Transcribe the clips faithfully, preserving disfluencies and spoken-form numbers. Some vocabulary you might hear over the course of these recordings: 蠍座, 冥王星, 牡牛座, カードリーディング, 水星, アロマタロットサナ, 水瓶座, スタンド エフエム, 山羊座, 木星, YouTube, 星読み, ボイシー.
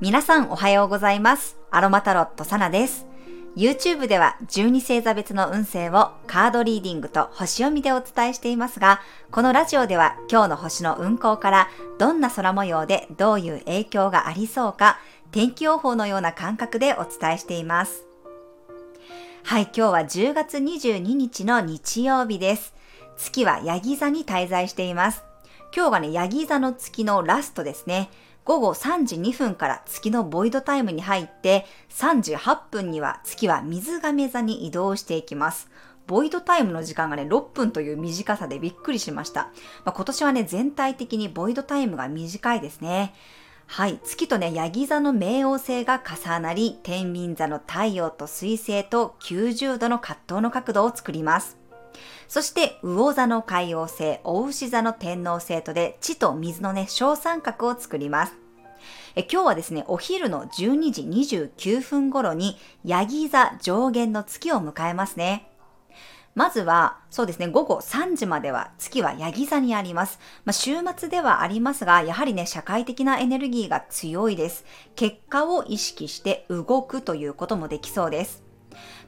皆さんおはようございます。アロマタロットサナです。 YouTube ではじゅうに星座別の運勢をカードリーディングと星読みでお伝えしていますが、このラジオでは今日の星の運行からどんな空模様でどういう影響がありそうか、天気予報のような感覚でお伝えしています。はい、今日はじゅうがつにじゅうににちの日曜日です。月はヤギ座に滞在しています。今日がね、ヤギ座の月のラストですね。ごごさんじにふんから月のボイドタイムに入って、さんじはっぷんには月は水亀座に移動していきます。ボイドタイムの時間がね、ろっぷんという短さでびっくりしました。まあ、今年はね、全体的にボイドタイムが短いですね。はい、月とね、ヤギ座の冥王星が重なり、天秤座の太陽と水星ときゅうじゅうどの葛藤の角度を作ります。そして魚座の海王星、お牛座の天王星とで地と水のね小三角を作ります。え今日はですね、お昼のじゅうにじにじゅうきゅうふん頃にヤギ座上弦の月を迎えますね。まずはそうですね、ごごさんじまでは月はヤギ座にあります。まあ、週末ではありますが、やはりね社会的なエネルギーが強いです。結果を意識して動くということもできそうです。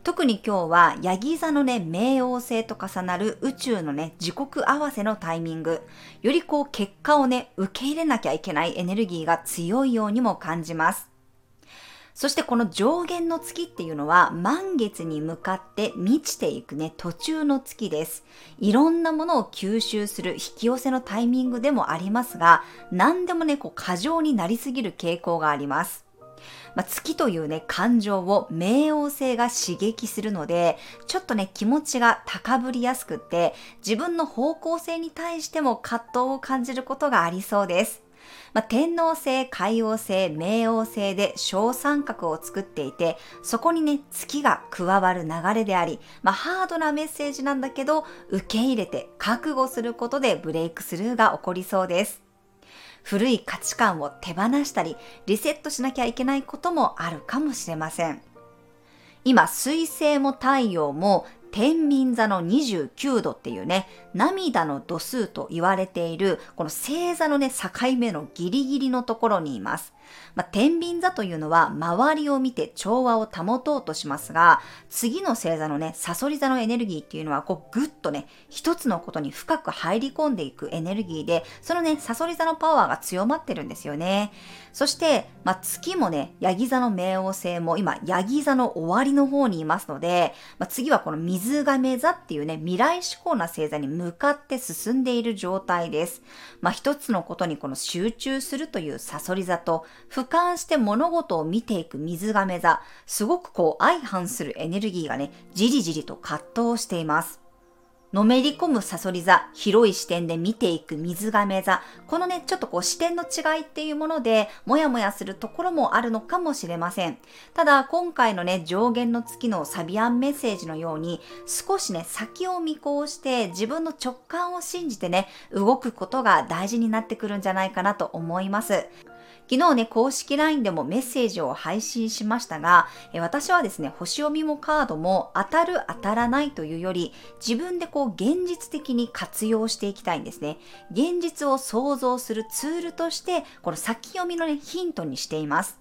特に今日はヤギ座のね冥王星と重なる宇宙のね時刻合わせのタイミング、よりこう結果をね受け入れなきゃいけないエネルギーが強いようにも感じます。そしてこの上弦の月っていうのは満月に向かって満ちていくね途中の月です。いろんなものを吸収する引き寄せのタイミングでもありますが、何でもねこう過剰になりすぎる傾向があります。まあ、月というね感情を冥王星が刺激するので、ちょっとね気持ちが高ぶりやすくって、自分の方向性に対しても葛藤を感じることがありそうです。まあ、天王星、海王星、冥王星で小三角を作っていて、そこにね月が加わる流れであり、まあ、ハードなメッセージなんだけど受け入れて覚悟することでブレイクスルーが起こりそうです。古い価値観を手放したり、リセットしなきゃいけないこともあるかもしれません。今、水星も太陽も天秤座のにじゅうきゅうどっていうね、涙の度数と言われている、この星座のね、境目のギリギリのところにいます。まあ、天秤座というのは周りを見て調和を保とうとしますが、次の星座のね、蠍座のエネルギーっていうのは、こうぐっとね、一つのことに深く入り込んでいくエネルギーで、そのね、蠍座のパワーが強まってるんですよね。そして、まあ、月もね、ヤギ座の冥王星も今、ヤギ座の終わりの方にいますので、まあ、次はこの水水亀座っていうね未来志向な星座に向かって進んでいる状態です。まあ、一つのことにこの集中するという蠍座と、俯瞰して物事を見ていく水亀座、すごくこう相反するエネルギーがねじりじりと葛藤しています。のめり込む蠍座、広い視点で見ていく水亀座、このねちょっとこう視点の違いっていうものでもやもやするところもあるのかもしれません。ただ今回のね上弦の月のサビアンメッセージのように、少しね先を見越して自分の直感を信じてね動くことが大事になってくるんじゃないかなと思います。昨日ね、公式 ライン でもメッセージを配信しましたが、え私はですね、星読みもカードも当たる当たらないというより、自分でこう現実的に活用していきたいんですね。現実を想像するツールとして、この先読みのね、ヒントにしています。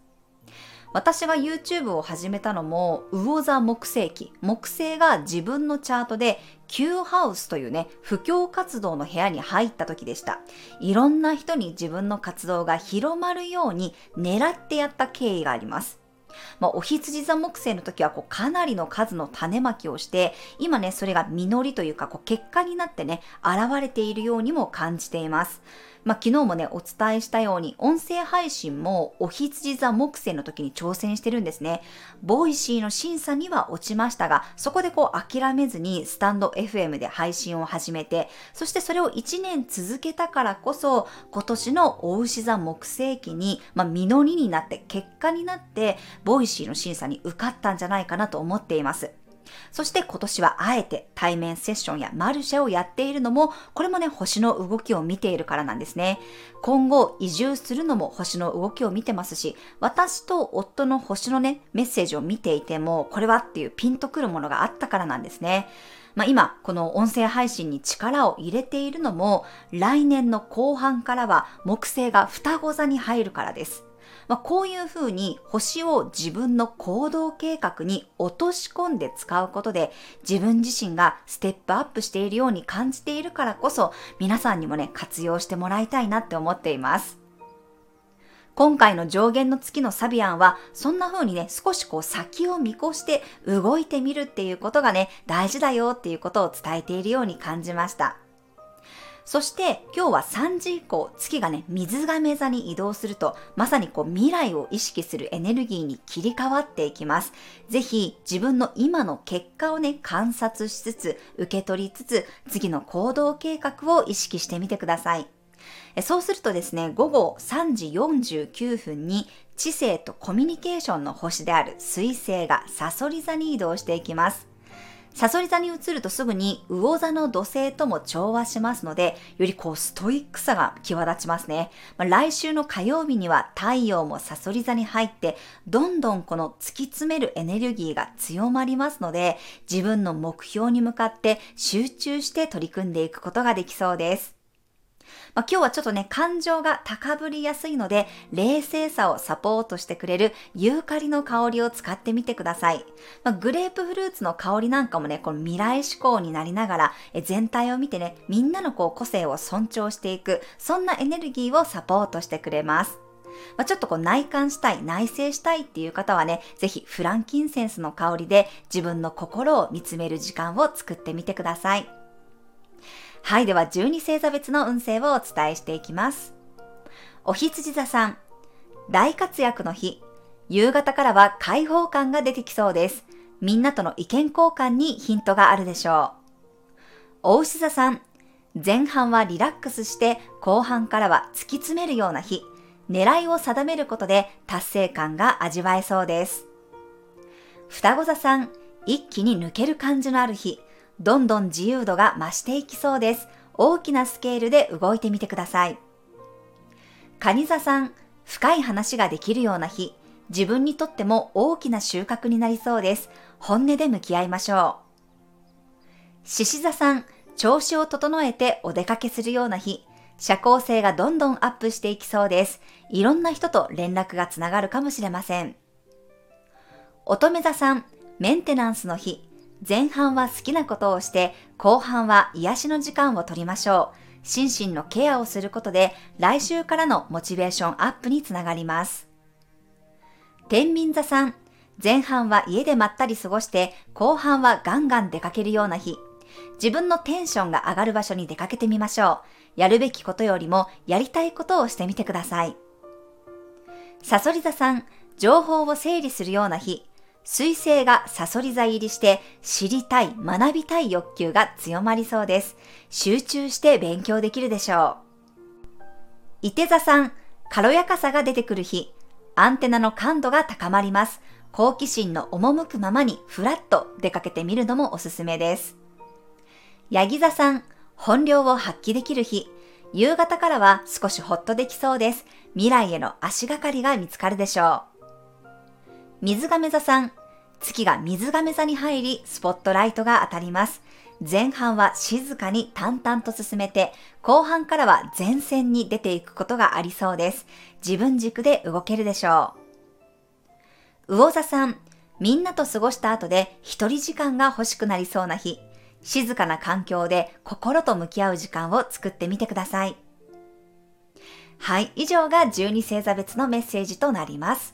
私が YouTube を始めたのも、魚座木星期、木星が自分のチャートで Q ハウスというね、布教活動の部屋に入った時でした。いろんな人に自分の活動が広まるように狙ってやった経緯があります。まあ、お羊座木星の時はこうかなりの数の種まきをして、今ね、それが実りというかこう結果になってね、現れているようにも感じています。まあ、昨日もね、お伝えしたように、音声配信もお羊座木星の時に挑戦してるんですね。ボイシーの審査には落ちましたが、そこでこう諦めずにスタンド エフエム で配信を始めて、そしてそれをいちねん続けたからこそ、今年のお牛座木星期に、まあ、実りになって、結果になって、ボイシーの審査に受かったんじゃないかなと思っています。そして今年はあえて対面セッションやマルシェをやっているのも、これもね星の動きを見ているからなんですね。今後移住するのも星の動きを見てますし、私と夫の星のねメッセージを見ていても、これはっていうピンとくるものがあったからなんですね。まあ、今この音声配信に力を入れているのも、来年の後半からは木星が双子座に入るからです。まあ、こういうふうに星を自分の行動計画に落とし込んで使うことで、自分自身がステップアップしているように感じているからこそ、皆さんにもね、活用してもらいたいなって思っています。今回の上弦の月のサビアンは、そんな風にね、少しこう先を見越して動いてみるっていうことがね、大事だよっていうことを伝えているように感じました。そして今日はさんじ以降、月がね、水亀座に移動すると、まさにこう未来を意識するエネルギーに切り替わっていきます。ぜひ自分の今の結果をね、観察しつつ、受け取りつつ、次の行動計画を意識してみてください。そうするとですね、午後さんじよんじゅうきゅうふんに知性とコミュニケーションの星である水星が蠍座に移動していきます。蠍座に移るとすぐに魚座の土星とも調和しますので、よりこうストイックさが際立ちますね。まあ、来週の火曜日には太陽も蠍座に入って、どんどんこの突き詰めるエネルギーが強まりますので、自分の目標に向かって集中して取り組んでいくことができそうです。まあ、今日はちょっとね、感情が高ぶりやすいので、冷静さをサポートしてくれるユーカリの香りを使ってみてください。まあ、グレープフルーツの香りなんかもね、この未来志向になりながら、え全体を見てね、みんなのこう個性を尊重していく、そんなエネルギーをサポートしてくれます。まあ、ちょっとこう内観したい、内省したいっていう方はね、ぜひフランキンセンスの香りで自分の心を見つめる時間を作ってみてください。はい、ではじゅうに星座別の運勢をお伝えしていきます。お羊座さん、大活躍の日、夕方からは開放感が出てきそうです。みんなとの意見交換にヒントがあるでしょう。お牛座さん、前半はリラックスして後半からは突き詰めるような日、狙いを定めることで達成感が味わえそうです。双子座さん、一気に抜ける感じのある日、どんどん自由度が増していきそうです。大きなスケールで動いてみてください。蟹座さん、深い話ができるような日、自分にとっても大きな収穫になりそうです。本音で向き合いましょう。獅子座さん、調子を整えてお出かけするような日、社交性がどんどんアップしていきそうです。いろんな人と連絡がつながるかもしれません。乙女座さん、メンテナンスの日、前半は好きなことをして、後半は癒しの時間を取りましょう。心身のケアをすることで、来週からのモチベーションアップにつながります。天秤座さん、前半は家でまったり過ごして、後半はガンガン出かけるような日。自分のテンションが上がる場所に出かけてみましょう。やるべきことよりも、やりたいことをしてみてください。蠍座さん、情報を整理するような日。水星が蠍座入りして、知りたい、学びたい欲求が強まりそうです。集中して勉強できるでしょう。いて座さん、軽やかさが出てくる日、アンテナの感度が高まります。好奇心の赴くままにフラッと出かけてみるのもおすすめです。ヤギ座さん、本領を発揮できる日、夕方からは少しホッとできそうです。未来への足がかりが見つかるでしょう。水亀座さん、月が水亀座に入り、スポットライトが当たります。前半は静かに淡々と進めて、後半からは前線に出ていくことがありそうです。自分軸で動けるでしょう。魚座さん、みんなと過ごした後で一人時間が欲しくなりそうな日、静かな環境で心と向き合う時間を作ってみてください。はい、以上がじゅうに星座別のメッセージとなります。